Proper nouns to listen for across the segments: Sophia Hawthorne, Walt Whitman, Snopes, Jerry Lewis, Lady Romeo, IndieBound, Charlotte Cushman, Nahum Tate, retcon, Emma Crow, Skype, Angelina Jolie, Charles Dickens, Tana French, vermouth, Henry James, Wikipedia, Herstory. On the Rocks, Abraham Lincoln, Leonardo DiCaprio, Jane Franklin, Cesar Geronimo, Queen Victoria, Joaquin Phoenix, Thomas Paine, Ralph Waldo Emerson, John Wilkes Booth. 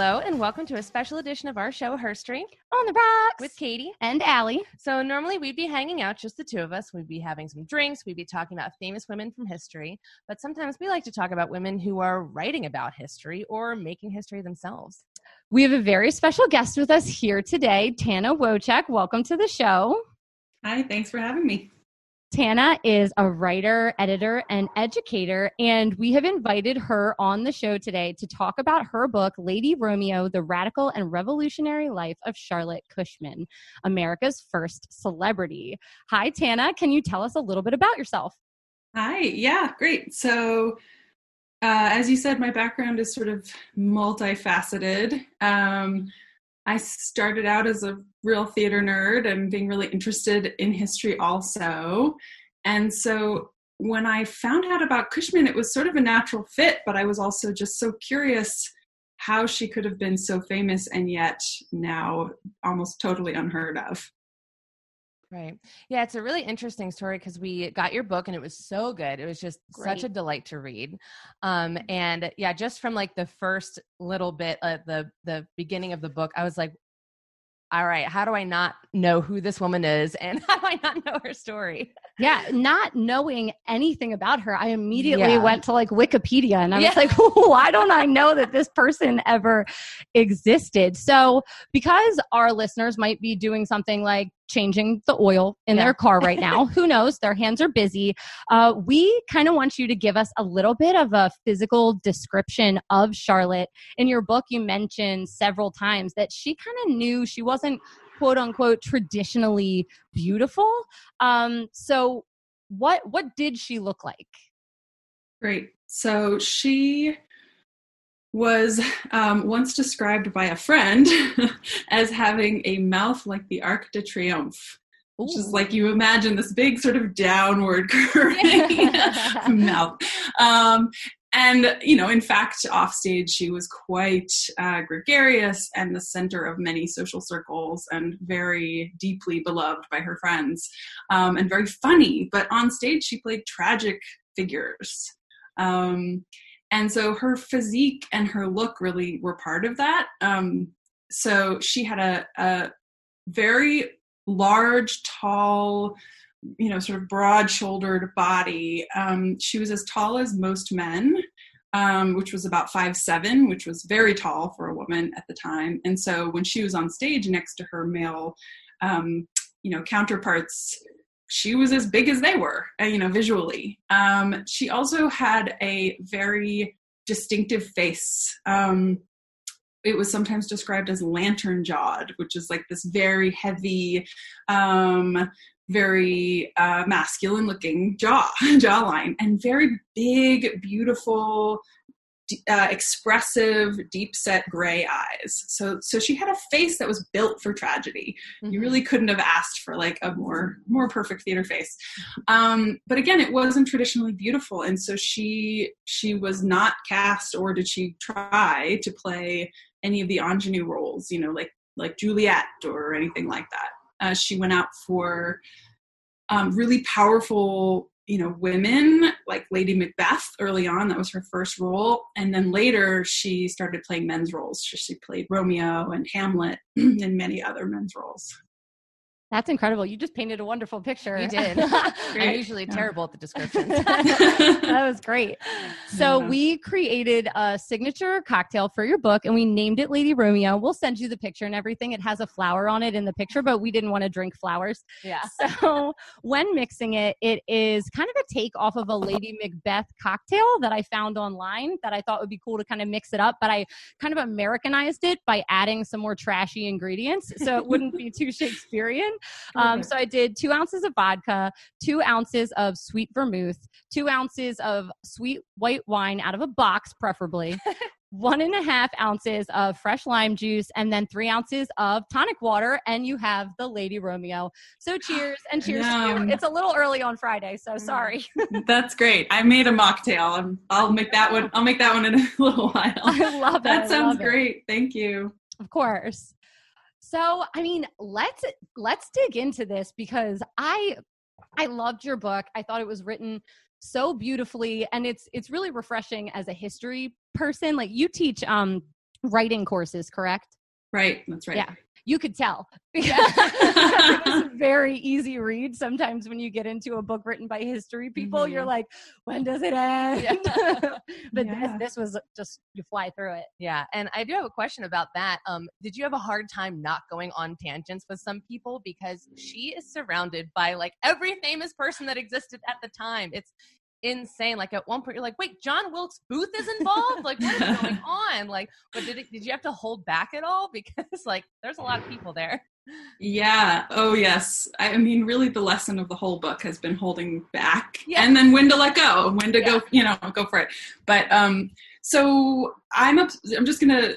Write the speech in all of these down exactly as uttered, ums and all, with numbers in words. Hello, and welcome to a special edition of our show, Herstory. On the Rocks. With Katie. And Allie. So normally we'd be hanging out, just the two of us. We'd be having some drinks. We'd be talking about famous women from history. But sometimes we like to talk about women who are writing about history or making history themselves. We have a very special guest with us here today, Tana Wojczuk. Welcome to the show. Hi, thanks for having me. Tana is a writer, editor, and educator, and we have invited her on the show today to talk about her book, Lady Romeo, The Radical and Revolutionary Life of Charlotte Cushman, America's First Celebrity. Hi, Tana. Can you tell us a little bit about yourself? Hi. Yeah, great. So, uh, as you said, my background is sort of multifaceted. Um, I started out as a real theater nerd and being really interested in history also. And so when I found out about Cushman, it was sort of a natural fit, but I was also just so curious how she could have been so famous and yet now almost totally unheard of. Right. Yeah, it's a really interesting story because we got your book and it was so good. It was just Great. Such a delight to read. Um, and yeah, just from like the first little bit at the, the beginning of the book, I was like, all right, how do I not know who this woman is and how do I not know her story? Yeah, not knowing anything about her, I immediately yeah. went to like Wikipedia and I yeah. was like, why don't I know that this person ever existed? So because our listeners might be doing something like changing the oil in yeah. their car right now, who knows, their hands are busy, uh, we kind of want you to give us a little bit of a physical description of Charlotte. In your book, you mentioned several times that she kind of knew she was wasn't quote unquote traditionally beautiful. Um, so what, what did she look like? Great. So she was um, once described by a friend as having a mouth like the Arc de Triomphe, which Ooh. Is like, you imagine this big sort of downward curving mouth. Um, And, you know, in fact, offstage, she was quite uh, gregarious and the center of many social circles and very deeply beloved by her friends um, and very funny. But on stage, she played tragic figures. Um, and so her physique and her look really were part of that. Um, so she had a, a very large, tall, you know, sort of broad-shouldered body. Um, she was as tall as most men, um, which was about five seven, which was very tall for a woman at the time. And so when she was on stage next to her male, um, you know, counterparts, she was as big as they were, you know, visually. Um, she also had a very distinctive face. Um, it was sometimes described as lantern-jawed, which is like this very heavy, um, very uh, masculine looking jaw, jawline, and very big, beautiful, d- uh, expressive, deep set gray eyes. So so she had a face that was built for tragedy. Mm-hmm. You really couldn't have asked for like a more, more perfect theater face. Um, but again, it wasn't traditionally beautiful. And so she she was not cast, or did she try to play any of the ingenue roles, you know, like like Juliet or anything like that. Uh, she went out for um, really powerful, you know, women like Lady Macbeth early on. That was her first role. And then later she started playing men's roles. She, she played Romeo and Hamlet and many other men's roles. That's incredible. You just painted a wonderful picture. You did. I'm usually yeah. terrible at the descriptions. That was great. So yeah. we created a signature cocktail for your book and we named it Lady Romeo. We'll send you the picture and everything. It has a flower on it in the picture, but we didn't want to drink flowers. Yeah. So when mixing it, it is kind of a take off of a Lady Macbeth cocktail that I found online that I thought would be cool to kind of mix it up, but I kind of Americanized it by adding some more trashy ingredients so it wouldn't be too Shakespearean. Um, so I did two ounces of vodka, two ounces of sweet vermouth, two ounces of sweet white wine out of a box, preferably, one and a half ounces of fresh lime juice, and then three ounces of tonic water. And you have the Lady Romeo. So cheers and cheers Yum. To you. It's a little early on Friday, so sorry. That's great. I made a mocktail. I'll make that one. I'll make that one in a little while. I love it. That sounds great. It. Thank you. Of course. So, I mean, let's, let's dig into this because I, I loved your book. I thought it was written so beautifully and it's, it's really refreshing as a history person. Like you teach, um, writing courses, correct? Right. That's right. Yeah. You could tell. It was a very easy read. Sometimes when you get into a book written by history people, mm-hmm. you're like, when does it end? Yeah. But yeah. this, this was just, you fly through it. Yeah. And I do have a question about that. Um, did you have a hard time not going on tangents with some people? Because she is surrounded by like every famous person that existed at the time. It's insane. Like at one point you're like, wait, John Wilkes Booth is involved? Like what is going on? Like, but did it, did you have to hold back at all? Because like, there's a lot of people there. Yeah. Oh yes. I mean, really the lesson of the whole book has been holding back yeah. and then when to let go, when to yeah. go, you know, go for it. But, um, so I'm, up, I'm just going to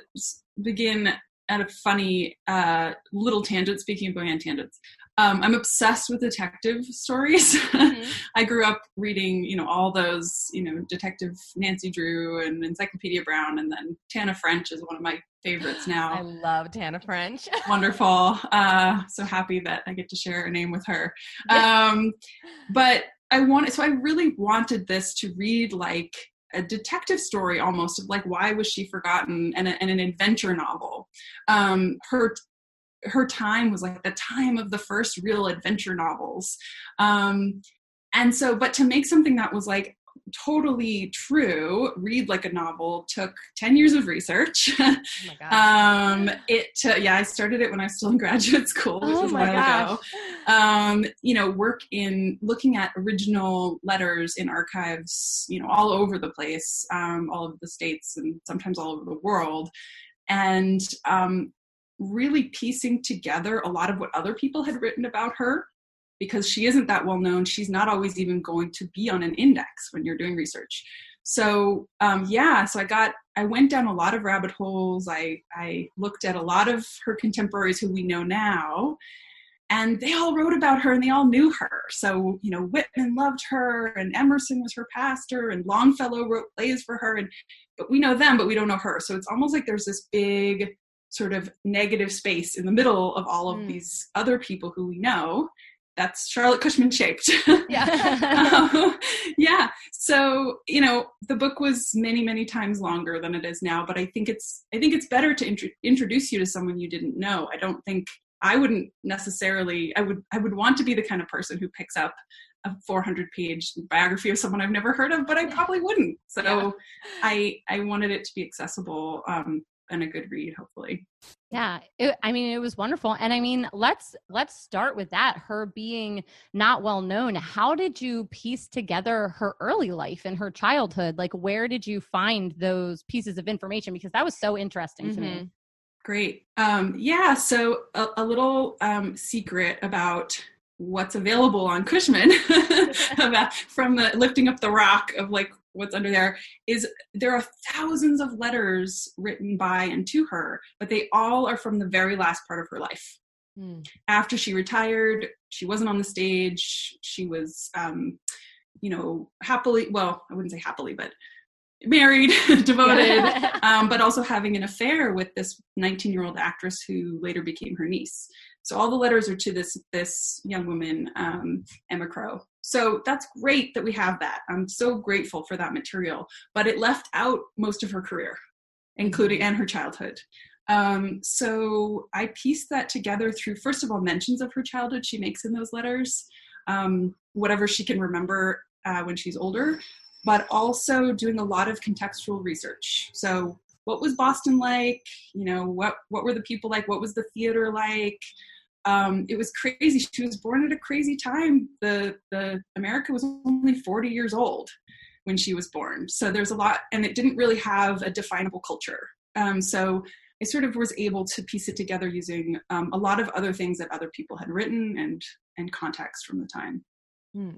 begin at a funny, uh, little tangent, speaking of going on tangents. Um, I'm obsessed with detective stories. Mm-hmm. I grew up reading, you know, all those, you know, Detective Nancy Drew and Encyclopedia Brown, and then Tana French is one of my favorites now. I love Tana French. Wonderful. Uh, so happy that I get to share a name with her. Um, but I wanted, so I really wanted this to read like a detective story almost, of like, why was she forgotten, and, a, and an adventure novel. Um, her her time was like the time of the first real adventure novels. Um, and so, but to make something that was like totally true, read like a novel, took ten years of research. Oh my gosh. um, it, uh, yeah, I started it when I was still in graduate school, which oh was a while gosh. ago. Um, you know, work in looking at original letters in archives, you know, all over the place, um, all over the states and sometimes all over the world. And, um, really piecing together a lot of what other people had written about her, because she isn't that well known. She's not always even going to be on an index when you're doing research. So um, yeah, so I got, I went down a lot of rabbit holes. I, I looked at a lot of her contemporaries who we know now, and they all wrote about her and they all knew her. So, you know, Whitman loved her, and Emerson was her pastor, and Longfellow wrote plays for her. And, but we know them, but we don't know her. So it's almost like there's this big sort of negative space in the middle of all of mm. these other people who we know. That's Charlotte Cushman shaped. Yeah. um, yeah. So, you know, the book was many, many times longer than it is now, but I think it's, I think it's better to int- introduce you to someone you didn't know. I don't think I wouldn't necessarily, I would, I would want to be the kind of person who picks up a four hundred page biography of someone I've never heard of, but I probably wouldn't. So yeah. I, I wanted it to be accessible. Um, and a good read, hopefully. Yeah. It, I mean, it was wonderful. And I mean, let's, let's start with that. Her being not well known. How did you piece together her early life and her childhood? Like, where did you find those pieces of information? Because that was so interesting mm-hmm. to me. Great. Um, yeah. So a, a little um, secret about what's available on Cushman about, from the lifting up the rock of like, what's under there is there are thousands of letters written by and to her, but they all are from the very last part of her life. Mm. After she retired, she wasn't on the stage. She was, um, you know, happily, well, I wouldn't say happily, but married, devoted, um, but also having an affair with this nineteen year old actress who later became her niece. So all the letters are to this, this young woman, um, Emma Crow. So that's great that we have that. I'm so grateful for that material, but it left out most of her career, including, and her childhood. Um, so I pieced that together through, first of all, mentions of her childhood she makes in those letters, um, whatever she can remember uh, when she's older, but also doing a lot of contextual research. So what was Boston like? You know, what, what were the people like? What was the theater like? Um, it was crazy. She was born at a crazy time. The, the America was only forty years old when she was born. So there's a lot, and it didn't really have a definable culture. Um, so I sort of was able to piece it together using um, a lot of other things that other people had written and, and context from the time. Hmm.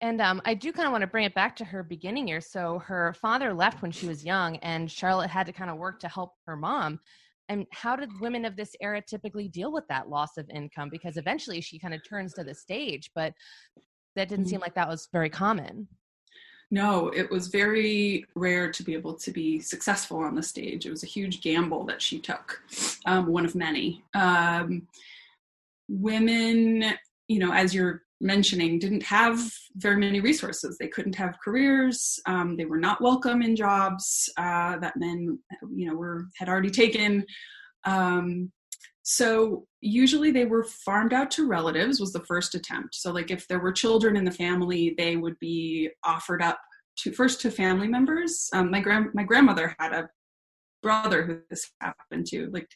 And um, I do kind of want to bring it back to her beginning years. So her father left when she was young, and Charlotte had to kind of work to help her mom. And how did women of this era typically deal with that loss of income? Because eventually she kind of turns to the stage, but that didn't seem like that was very common. No, it was very rare to be able to be successful on the stage. It was a huge gamble that she took, um, one of many. Um, women, you know, as you're mentioning, didn't have very many resources. They couldn't have careers. Um, they were not welcome in jobs uh, that men, you know, were had already taken. Um, so usually they were farmed out to relatives was the first attempt. So like if there were children in the family, they would be offered up to first to family members. Um, my grand my grandmother had a brother who this happened to, like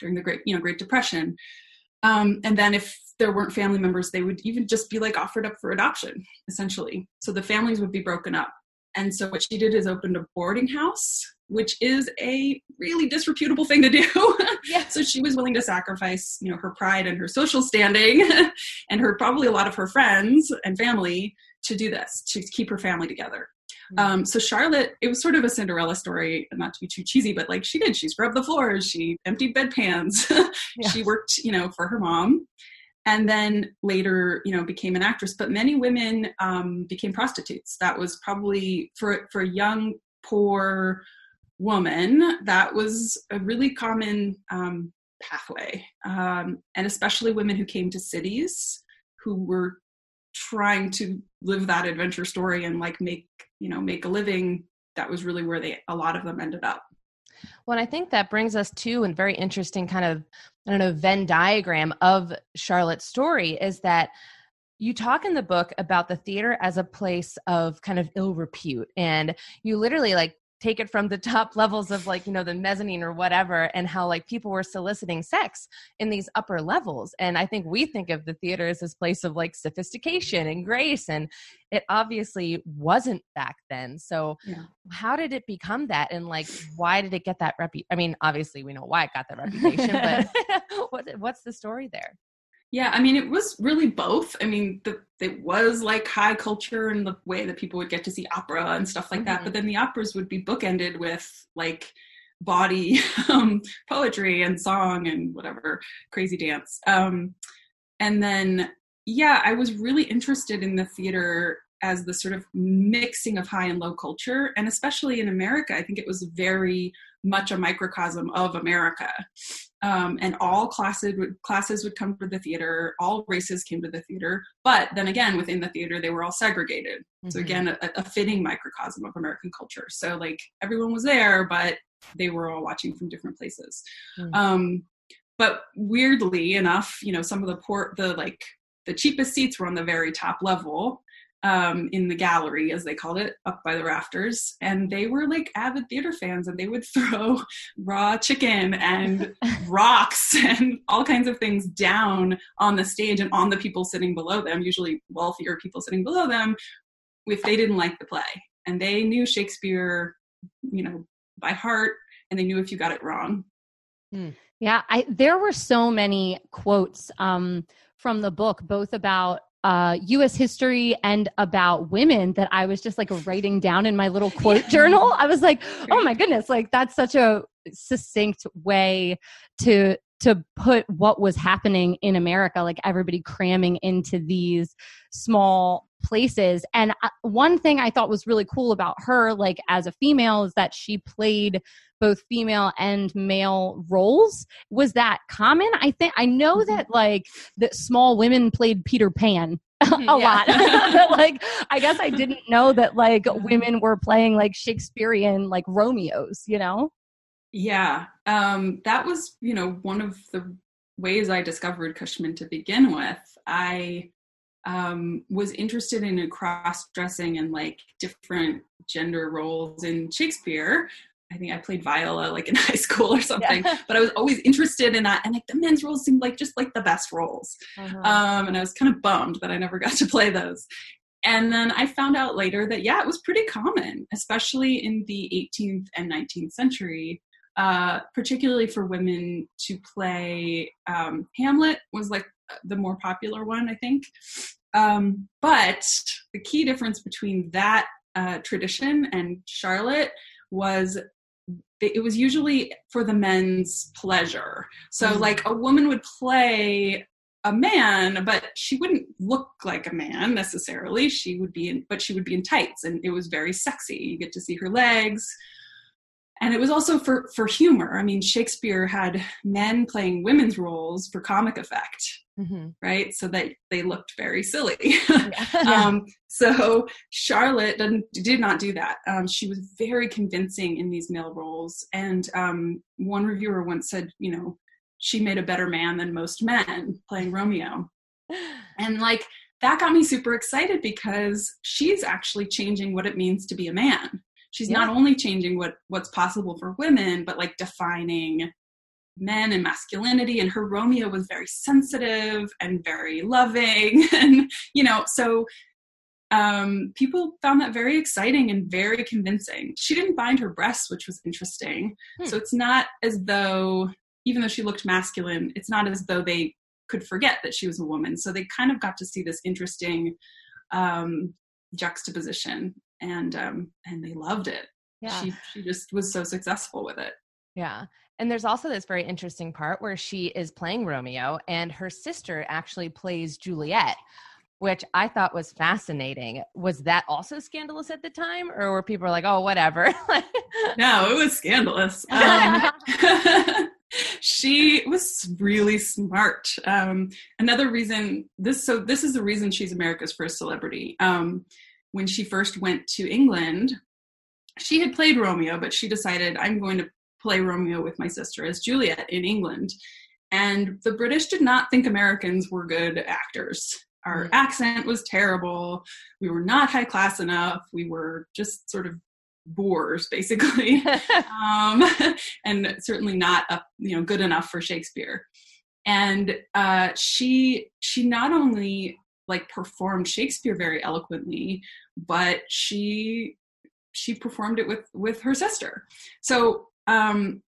during the Great, you know, Great Depression. Um, and then if there weren't family members, they would even just be like offered up for adoption, essentially. So the families would be broken up. And so what she did is opened a boarding house, which is a really disreputable thing to do. Yeah. So she was willing to sacrifice, you know, her pride and her social standing and her, probably a lot of her friends and family to do this, to keep her family together. Um, so Charlotte, it was sort of a Cinderella story, not to be too cheesy, but like she did, she scrubbed the floors, she emptied bedpans, yeah. She worked, you know, for her mom, and then later, you know, became an actress. But many women um, became prostitutes. That was probably, for, for a young, poor woman, that was a really common um, pathway. Um, and especially women who came to cities who were trying to live that adventure story and like make, you know, make a living. That was really where they, a lot of them ended up. Well, and I think that brings us to a very interesting kind of, I don't know, Venn diagram of Charlotte's story, is that you talk in the book about the theater as a place of kind of ill repute, and you literally like take it from the top levels of like, you know, the mezzanine or whatever, and how like people were soliciting sex in these upper levels. And I think we think of the theater as this place of like sophistication and grace, and it obviously wasn't back then. So yeah. How did it become that? And like, why did it get that repu-? I mean, obviously we know why it got that reputation, but what, what's the story there? Yeah, I mean, it was really both. I mean, the, it was like high culture in the way that people would get to see opera and stuff like mm-hmm. that. But then the operas would be bookended with like bawdy um, poetry and song and whatever, crazy dance. Um, and then, yeah, I was really interested in the theater as the sort of mixing of high and low culture. And especially in America, I think it was very much a microcosm of America. Um, and all classes would, classes would come to the theater, all races came to the theater. But then again, within the theater, they were all segregated. Mm-hmm. So again, a, a fitting microcosm of American culture. So like everyone was there, but they were all watching from different places. Mm-hmm. Um, but weirdly enough, you know, some of the poor, the like the cheapest seats were on the very top level. Um, in the gallery, as they called it, up by the rafters. And they were like avid theater fans, and they would throw raw chicken and rocks and all kinds of things down on the stage and on the people sitting below them, usually wealthier people sitting below them, if they didn't like the play. And they knew Shakespeare, you know, by heart, and they knew if you got it wrong. Hmm. Yeah, I, there were so many quotes um, from the book, both about Uh, U S history and about women, that I was just like writing down in my little quote yeah. journal. I was like, oh my goodness, like that's such a succinct way to to put what was happening in America, like everybody cramming into these small places. And I, one thing I thought was really cool about her, like as a female, is that she played both female and male roles. Was that common? I think, I know that like that small women played Peter Pan a yeah. lot. But, like, I guess I didn't know that like women were playing like Shakespearean, like Romeos, you know? Yeah. Um, that was, you know, one of the ways I discovered Cushman to begin with. I, um, was interested in cross-dressing and like different gender roles in Shakespeare. I think I played Viola like in high school or something, yeah. but I was always interested in that. And like the men's roles seemed like just like the best roles. Uh-huh. Um, and I was kind of bummed that I never got to play those. And then I found out later that, yeah, it was pretty common, especially in the eighteenth and nineteenth century, uh, particularly for women to play. Um, Hamlet was like the more popular one, I think. Um, but the key difference between that uh, tradition and Charlotte was it was usually for the men's pleasure. So mm-hmm. like a woman would play a man, but she wouldn't look like a man necessarily. She would be in, but she would be in tights, and it was very sexy. You get to see her legs. And it was also for, for humor. I mean, Shakespeare had men playing women's roles for comic effect, mm-hmm. right? So that they looked very silly. Yeah. um, so Charlotte didn't, did not do that. Um, she was very convincing in these male roles. And um, one reviewer once said, you know, she made a better man than most men playing Romeo. And like, that got me super excited because she's actually changing what it means to be a man. She's yeah. not only changing what, what's possible for women, but like defining men and masculinity. And her Romeo was very sensitive and very loving. And, you know, so um, people found that very exciting and very convincing. She didn't bind her breasts, which was interesting. Hmm. So it's not as though, even though she looked masculine, it's not as though they could forget that she was a woman. So they kind of got to see this interesting um, juxtaposition. And, um, and they loved it. Yeah. She, she just was so successful with it. Yeah. And there's also this very interesting part where she is playing Romeo and her sister actually plays Juliet, which I thought was fascinating. Was that also scandalous at the time, or were people like, oh, whatever? No, it was scandalous. Um, she was really smart. Um, another reason this, so this is the reason she's America's first celebrity. Um, When she first went to England, she had played Romeo, but she decided, I'm going to play Romeo with my sister as Juliet in England. And the British did not think Americans were good actors. Our mm-hmm. accent was terrible. We were not high class enough. We were just sort of boors, basically, um, and certainly not up, you know, good enough for Shakespeare. And uh, she she not only like performed Shakespeare very eloquently, but she she performed it with with her sister. So um,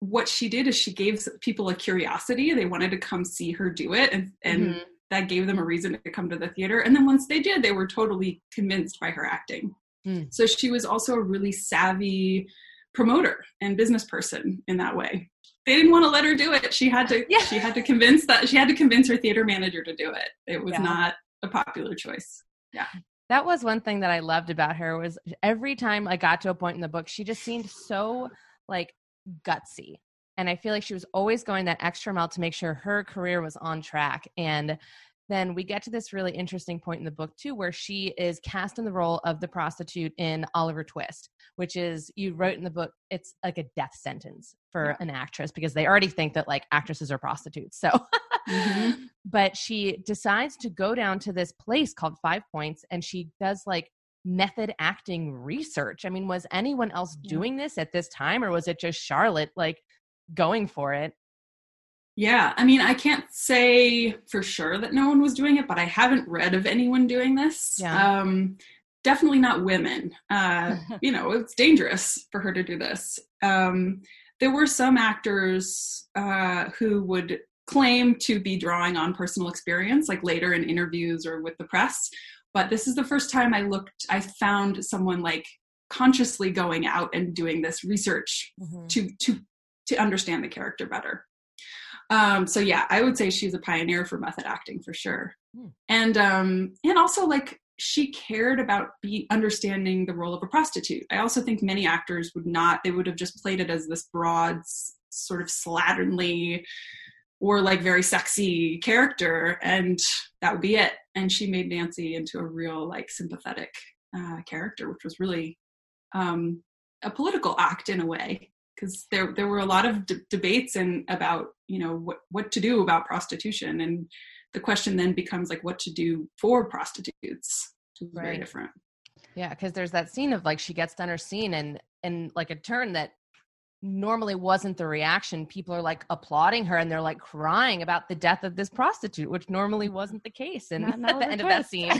what she did is she gave people a curiosity. They wanted to come see her do it, and, and mm-hmm. that gave them a reason to come to the theater. And then once they did, they were totally convinced by her acting. Mm. So she was also a really savvy promoter and business person in that way. They didn't want to let her do it. She had to, yeah. she had to convince that she had to convince her theater manager to do it. It was yeah. not a popular choice. Yeah. That was one thing that I loved about her was every time I got to a point in the book, she just seemed so like gutsy. And I feel like she was always going that extra mile to make sure her career was on track. And then we get to this really interesting point in the book too, where she is cast in the role of the prostitute in Oliver Twist, which is, you wrote in the book, it's like a death sentence for yeah. an actress because they already think that like actresses are prostitutes. So, mm-hmm. but she decides to go down to this place called Five Points and she does like method acting research. I mean, was anyone else yeah. doing this at this time, or was it just Charlotte like going for it? Yeah, I mean, I can't say for sure that no one was doing it, but I haven't read of anyone doing this. Yeah. Um, definitely not women. Uh, you know, it's dangerous for her to do this. Um, there were some actors uh, who would claim to be drawing on personal experience, like later in interviews or with the press. But this is the first time I looked, I found someone like consciously going out and doing this research mm-hmm. to to to understand the character better. Um, so yeah, I would say she's a pioneer for method acting for sure. Mm. And, um, and also like she cared about be understanding the role of a prostitute. I also think many actors would not, they would have just played it as this broad sort of slatternly or like very sexy character. And that would be it. And she made Nancy into a real like sympathetic, uh, character, which was really, um, a political act in a way. Because there there were a lot of d- debates and about, you know, what, what to do about prostitution. And the question then becomes, like, what to do for prostitutes, which is right. very different. Yeah, because there's that scene of, like, she gets done her scene and, and, like, a turn that normally wasn't the reaction. People are, like, applauding her and they're, like, crying about the death of this prostitute, which normally wasn't the case. And at the end of that scene.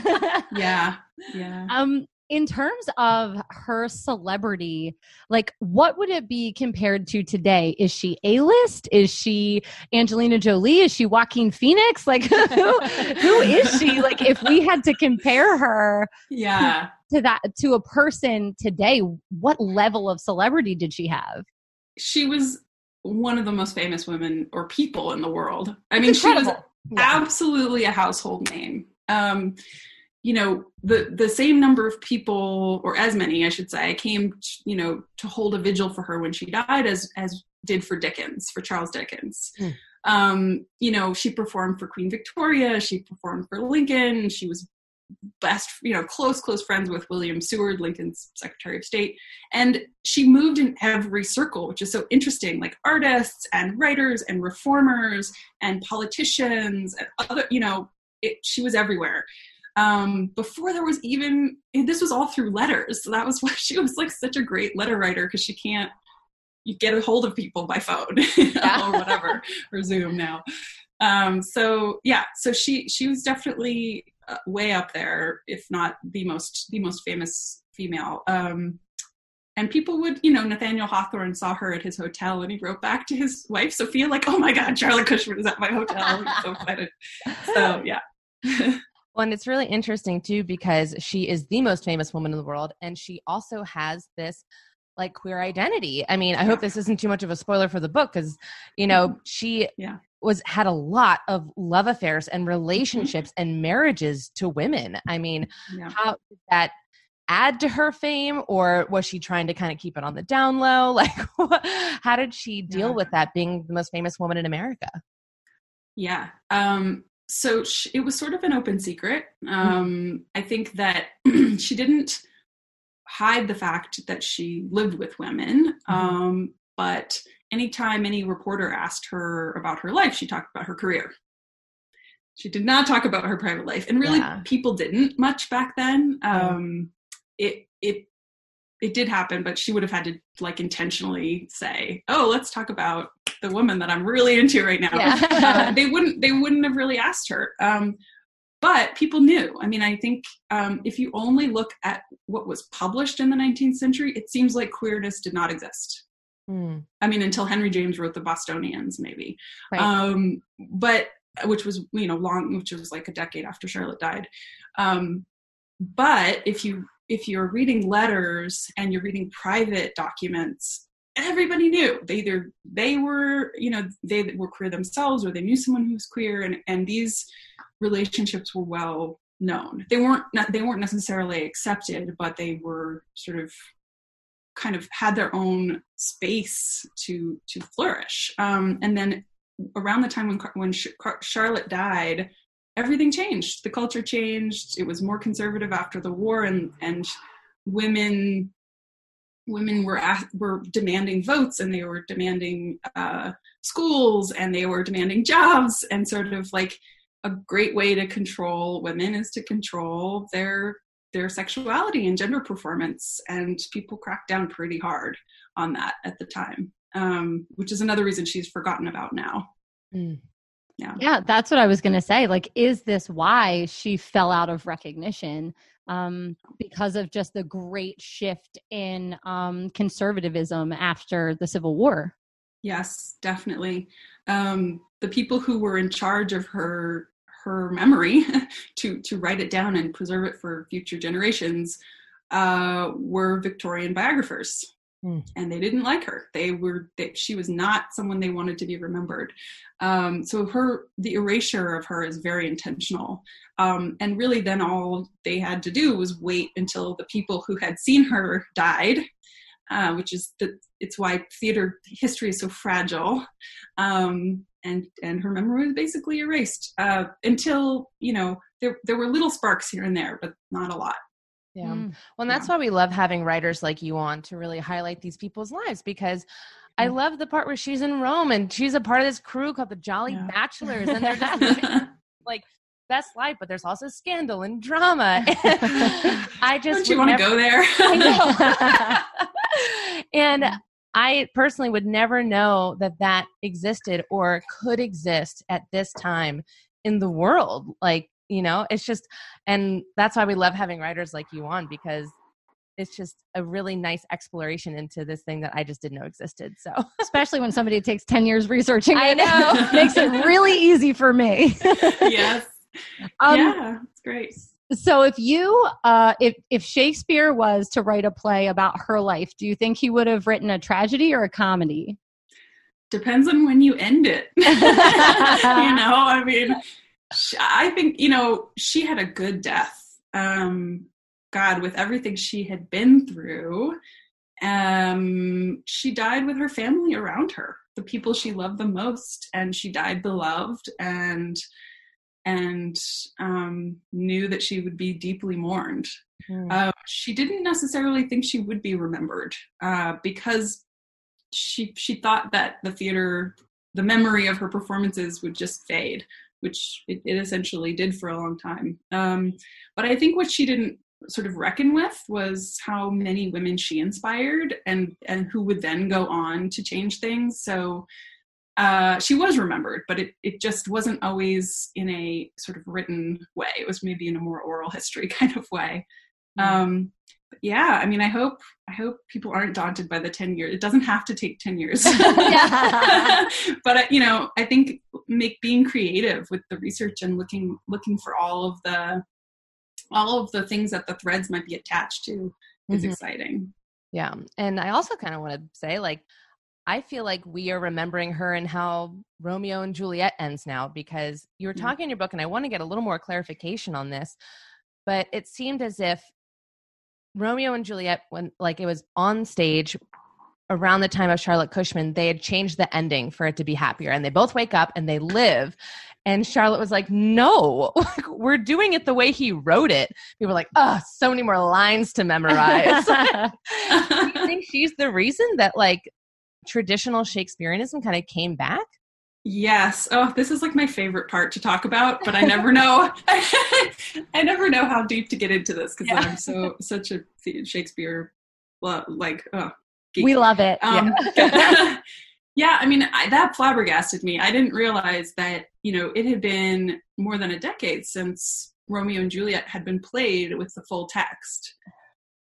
yeah, yeah. Um. In terms of her celebrity, like what would it be compared to today? Is she A-list? Is she Angelina Jolie? Is she Joaquin Phoenix? Like who, who is she? Like if we had to compare her yeah. to that, to a person today, what level of celebrity did she have? She was one of the most famous women or people in the world. I That's mean, incredible. She was yeah. absolutely a household name. Um, you know, the, the same number of people, or as many, I should say, came, you know, to hold a vigil for her when she died as, as did for Dickens, for Charles Dickens. Mm. Um, you know, she performed for Queen Victoria, she performed for Lincoln, she was best, you know, close, close friends with William Seward, Lincoln's Secretary of State. And she moved in every circle, which is so interesting, like artists and writers and reformers and politicians and other, you know, it, she was everywhere. Um, before there was even, this was all through letters. So that was why she was like such a great letter writer, because she can't, you get a hold of people by phone or whatever, or Zoom now. Um, so yeah, so she, she was definitely uh, way up there, if not the most, the most famous female. Um, and people would, you know, Nathaniel Hawthorne saw her at his hotel and he wrote back to his wife, Sophia, like, oh my God, Charlotte Cushman is at my hotel. He's so excited. So yeah. Well, and it's really interesting too, because she is the most famous woman in the world. And she also has this like queer identity. I mean, I hope this isn't too much of a spoiler for the book, because, you know, she yeah. was had a lot of love affairs and relationships and marriages to women. I mean, yeah. how did that add to her fame, or was she trying to kind of keep it on the down low? Like, how did she deal yeah. with that being the most famous woman in America? Yeah. Um, so she, it was sort of an open secret. Um, mm-hmm. I think that she didn't hide the fact that she lived with women. Mm-hmm. Um, but anytime any reporter asked her about her life, she talked about her career. She did not talk about her private life. And really yeah. people didn't much back then. Um, it, it, it did happen, but she would have had to like intentionally say, oh, let's talk about the woman that I'm really into right now. Yeah. uh, they wouldn't, they wouldn't have really asked her. Um, But people knew. I mean, I think um, if you only look at what was published in the nineteenth century, it seems like queerness did not exist. Mm. I mean, until Henry James wrote The Bostonians, maybe. Right. Um, but, which was, you know, long, which was like a decade after Charlotte died. Um, but if you, if you're reading letters and you're reading private documents, everybody knew. They either, they were, you know, they were queer themselves, or they knew someone who was queer. And, and these relationships were well known. They weren't, they weren't necessarily accepted, but they were sort of kind of had their own space to, to flourish. Um, and then around the time when, when Charlotte died, everything changed. The culture changed. It was more conservative after the war, and, and women, women were asked, were demanding votes, and they were demanding uh, schools, and they were demanding jobs, and sort of like, a great way to control women is to control their their sexuality and gender performance, and people cracked down pretty hard on that at the time, um, which is another reason she's forgotten about now. Mm. Yeah. Yeah, that's what I was going to say. Like, is this why she fell out of recognition? Um, because of just the great shift in um, conservatism after the Civil War? Yes, definitely. Um, the people who were in charge of her her memory to to write it down and preserve it for future generations uh, were Victorian biographers, mm. and they didn't like her. They were they, she was not someone they wanted to be remembered. Um, so her the erasure of her is very intentional, um, and really then all they had to do was wait until the people who had seen her died. Uh, which is the, it's why theater history is so fragile, um, and and her memory was basically erased uh, until, you know, there there were little sparks here and there, but not a lot. Yeah, mm. Well, and that's yeah. why we love having writers like you on to really highlight these people's lives, because I love the part where she's in Rome and she's a part of this crew called the Jolly yeah. Bachelors, and they're just living, like, best life, but there's also scandal and drama. And I just Don't you want to go there? I know. And I personally would never know that that existed or could exist at this time in the world. Like, you know, it's just, and that's why we love having writers like you on, because it's just a really nice exploration into this thing that I just didn't know existed. So, especially when somebody takes ten years researching it, I know. Makes it really easy for me. Yes. Um, yeah, it's great. So if you, uh, if, if Shakespeare was to write a play about her life, do you think he would have written a tragedy or a comedy? Depends on when you end it. You know, I mean, I think, you know, she had a good death. um, God, with everything she had been through, um, she died with her family around her, the people she loved the most, and she died beloved and and um, knew that she would be deeply mourned. Mm. Uh, she didn't necessarily think she would be remembered uh, because she she thought that the theater, the memory of her performances would just fade, which it, it essentially did for a long time. Um, but I think what she didn't sort of reckon with was how many women she inspired and, and who would then go on to change things. So uh, she was remembered, but it, it just wasn't always in a sort of written way. It was maybe in a more oral history kind of way. Um, but yeah, I mean, I hope, I hope people aren't daunted by the ten years. It doesn't have to take ten years, but you know, I think make being creative with the research and looking, looking for all of the, all of the things that the threads might be attached to is mm-hmm. exciting. Yeah. And I also kind of want to say, like, I feel like we are remembering her and how Romeo and Juliet ends now, because you were talking mm-hmm. in your book, and I want to get a little more clarification on this, but it seemed as if Romeo and Juliet, when like it was on stage around the time of Charlotte Cushman, they had changed the ending for it to be happier, and they both wake up and they live. And Charlotte was like, no, we're doing it the way he wrote it. People were like, oh, so many more lines to memorize. Do you think she's the reason that like traditional Shakespeareanism kind of came back? Yes. Oh, this is like my favorite part to talk about, but I never know. I never know how deep to get into this because yeah. I'm so such a Shakespeare like. Oh, geek. We love it. Um, yeah. yeah. I mean, I, that flabbergasted me. I didn't realize that you know it had been more than a decade since Romeo and Juliet had been played with the full text,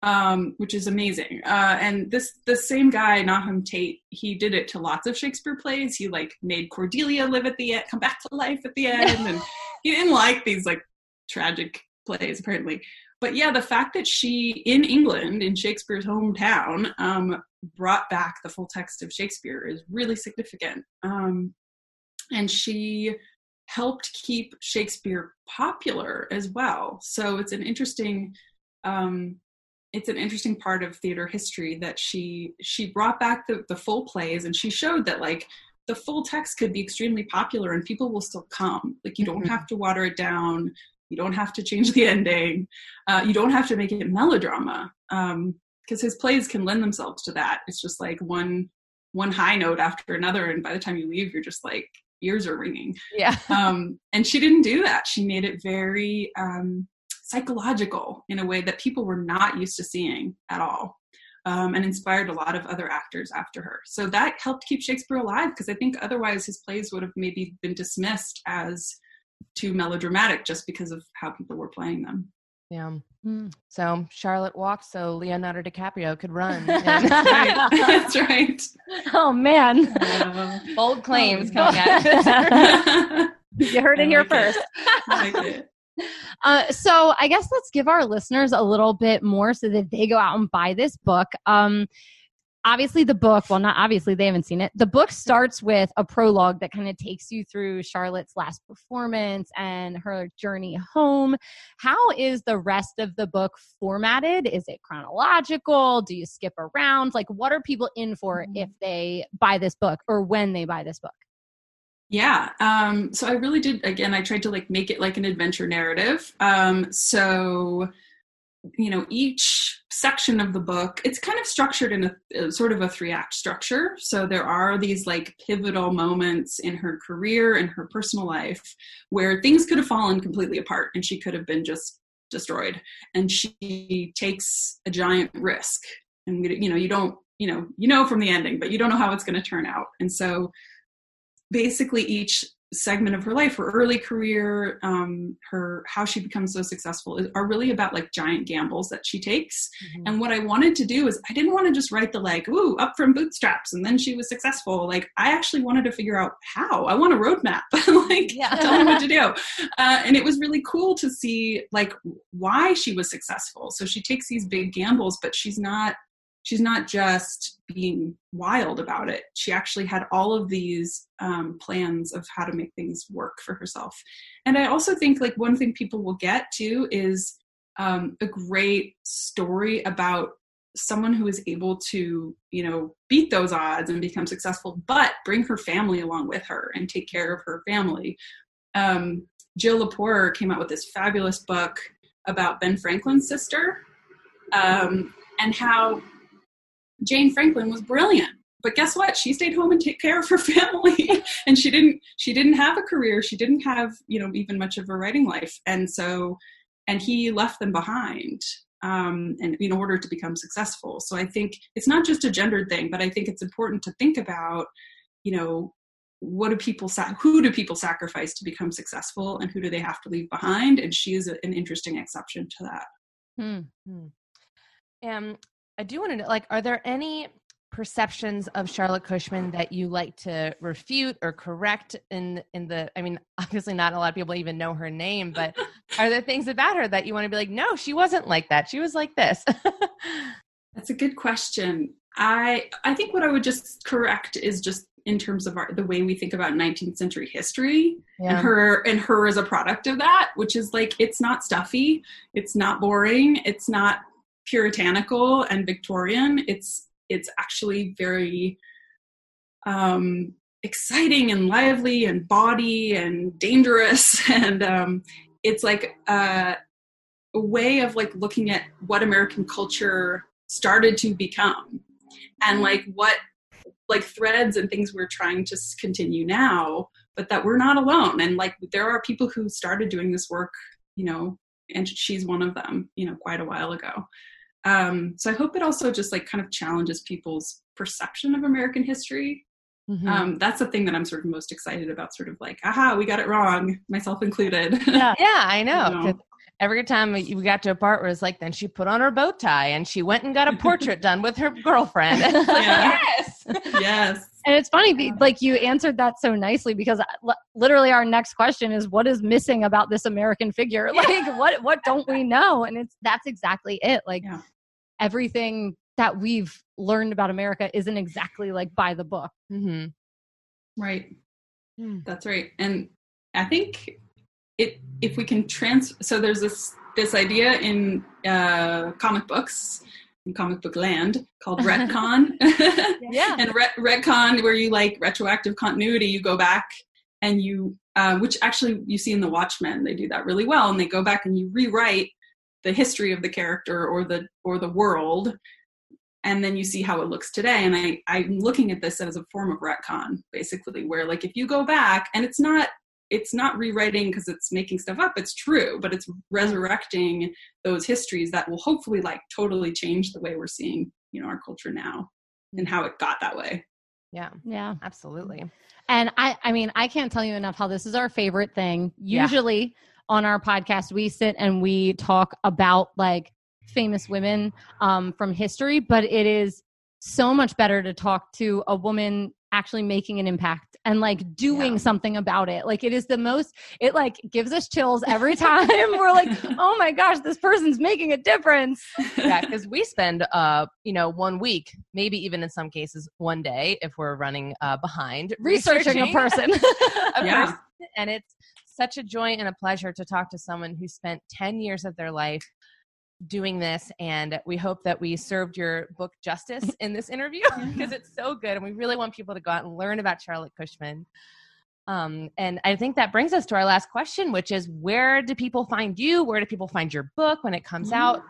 um, which is amazing. Uh, and this, the same guy, Nahum Tate, he did it to lots of Shakespeare plays. He like made Cordelia live at the end, come back to life at the end. And he didn't like these like tragic plays apparently. But yeah, the fact that she in England, in Shakespeare's hometown, um, brought back the full text of Shakespeare is really significant. Um, and she helped keep Shakespeare popular as well. So it's an interesting, um, It's an interesting part of theater history that she she brought back the, the full plays, and she showed that like the full text could be extremely popular and people will still come. Like you don't mm-hmm. have to water it down, you don't have to change the ending, uh, you don't have to make it melodrama um, because his plays can lend themselves to that. It's just like one one high note after another, and by the time you leave, you're just like ears are ringing. Yeah. um, and she didn't do that. She made it very. Um, psychological in a way that people were not used to seeing at all, um, and inspired a lot of other actors after her. So that helped keep Shakespeare alive, because I think otherwise his plays would have maybe been dismissed as too melodramatic just because of how people were playing them. Yeah. Mm. So Charlotte walked so Leonardo DiCaprio could run. And- That's right. That's right. Oh, man. Uh, Bold claims coming at us. You heard it here like first. It. I like it. Uh, so I guess let's give our listeners a little bit more so that they go out and buy this book. Um, obviously the book, well, not obviously, they haven't seen it. The book starts with a prologue that kind of takes you through Charlotte's last performance and her journey home. How is the rest of the book formatted? Is it chronological? Do you skip around? Like, what are people in for if they buy this book or when they buy this book? Yeah. Um, so I really did, again, I tried to like make it like an adventure narrative. Um, so, you know, each section of the book, it's kind of structured in a, a sort of a three act structure. So there are these like pivotal moments in her career and her personal life where things could have fallen completely apart and she could have been just destroyed. And she takes a giant risk, and, you know, you don't, you know, you know, from the ending, but you don't know how it's going to turn out. And so basically each segment of her life, her early career, um, her, how she becomes so successful is, are really about like giant gambles that she takes. Mm-hmm. And what I wanted to do is I didn't want to just write the like, ooh, up from bootstraps and then she was successful. Like I actually wanted to figure out how. I want a roadmap, like yeah. tell me what to do. Uh, and it was really cool to see like why she was successful. So she takes these big gambles, but she's not, she's not just being wild about it. She actually had all of these um, plans of how to make things work for herself. And I also think like one thing people will get too is um, a great story about someone who is able to, you know, beat those odds and become successful, but bring her family along with her and take care of her family. Um, Jill Lepore came out with this fabulous book about Ben Franklin's sister, um, and how Jane Franklin was brilliant. But guess what? She stayed home and took care of her family, and she didn't, she didn't have a career. She didn't have, you know, even much of a writing life. And so, and he left them behind, um, and in order to become successful. So I think it's not just a gendered thing, but I think it's important to think about, you know, what do people, sac- who do people sacrifice to become successful, and who do they have to leave behind? And she is a, an interesting exception to that. Mm-hmm. Um, I do want to know, like, are there any perceptions of Charlotte Cushman that you like to refute or correct in, in the, I mean, obviously not a lot of people even know her name, but are there things about her that you want to be like, no, she wasn't like that. She was like this. That's a good question. I, I think what I would just correct is just in terms of our, the way we think about nineteenth century history, yeah. and her and her as a product of that, which is like, it's not stuffy. It's not boring. It's not puritanical and Victorian. It's, It's actually very um, exciting and lively and bawdy and dangerous. And um, it's like a, a way of like looking at what American culture started to become, and like what like threads and things we're trying to continue now, but that we're not alone. And like, there are people who started doing this work, you know, and she's one of them, you know, quite a while ago. Um, so I hope it also just like kind of challenges people's perception of American history. Mm-hmm. Um, that's the thing that I'm sort of most excited about, sort of like, aha, we got it wrong, myself included. Yeah, yeah, I know. You know? Every time we got to a part where it's like, then she put on her bow tie and she went and got a portrait done with her girlfriend. Like, yes. Yes. And it's funny, like you answered that so nicely, because literally our next question is, what is missing about this American figure? Yeah. Like what, what don't we know? And it's, that's exactly it. Like yeah. everything that we've learned about America isn't exactly like by the book. Mm-hmm. Right. Mm. That's right. And I think it, if we can trans, so there's this, this idea in uh, comic books, in comic book land, called retcon. Yeah. And re- retcon, where you like retroactive continuity, you go back and you, uh, which actually you see in The Watchmen, they do that really well. And they go back and you rewrite the history of the character or the, or the world. And then you see how it looks today. And I, I'm looking at this as a form of retcon, basically, where like, if you go back and it's not, it's not rewriting because it's making stuff up. It's true, but it's resurrecting those histories that will hopefully like totally change the way we're seeing, you know, our culture now and how it got that way. Yeah. Yeah, absolutely. And I, I mean, I can't tell you enough how this is our favorite thing. Usually yeah. on our podcast, we sit and we talk about like famous women um, from history, but it is so much better to talk to a woman actually making an impact and like doing yeah. something about it. Like it is the most, it like gives us chills every time. We're like, oh my gosh, this person's making a difference. Yeah. Cause we spend, uh, you know, one week, maybe even in some cases one day, if we're running uh, behind researching, researching a person, a yeah. person. And it's such a joy and a pleasure to talk to someone who spent ten years of their life doing this, and we hope that we served your book justice in this interview because it's so good, and we really want people to go out and learn about Charlotte Cushman. Um, and I think that brings us to our last question, which is, where do people find you? Where do people find your book when it comes out?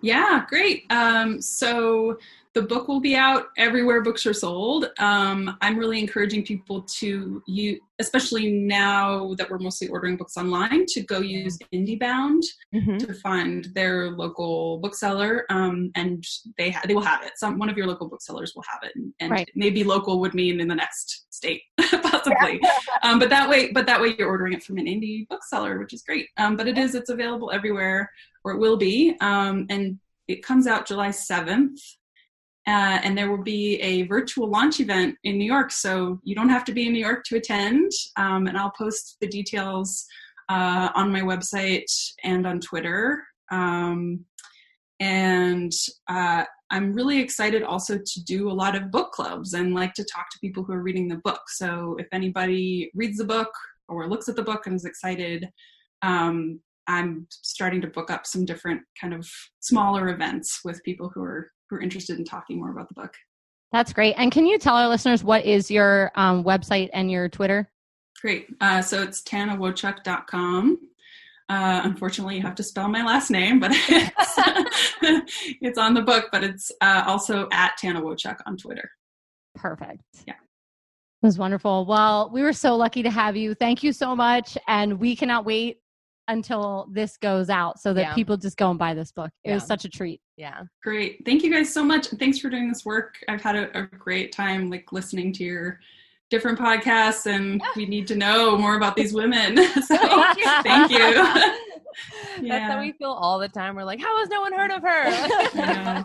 Yeah, great. Um, so the book will be out everywhere books are sold. Um, I'm really encouraging people to, you, especially now that we're mostly ordering books online, to go use IndieBound mm-hmm. to find their local bookseller, um, and they ha- they will have it. Some one of your local booksellers will have it, and, and right. maybe local would mean in the next state, possibly. um, but that way, but that way you're ordering it from an indie bookseller, which is great. Um, but it is, it's available everywhere. Or it will be, um, and it comes out July seventh, uh, and there will be a virtual launch event in New York, so you don't have to be in New York to attend, um, and I'll post the details uh, on my website and on Twitter, um, and uh, I'm really excited also to do a lot of book clubs and like to talk to people who are reading the book, so if anybody reads the book or looks at the book and is excited, um, I'm starting to book up some different kind of smaller events with people who are who are interested in talking more about the book. That's great. And can you tell our listeners what is your um, website and your Twitter? Great. Uh, so it's tana wojczuk dot com. Uh, unfortunately, you have to spell my last name, but it's, it's on the book, but it's uh, also at Tana Wojczuk on Twitter. Perfect. Yeah. It was wonderful. Well, we were so lucky to have you. Thank you so much. And we cannot wait until this goes out so that yeah. people just go and buy this book. It yeah. was such a treat. Yeah. Great. Thank you guys so much. Thanks for doing this work. I've had a, a great time like listening to your different podcasts, and yeah. we need to know more about these women. So thank you. Thank you. yeah. That's how we feel all the time. We're like, how has no one heard of her? yeah.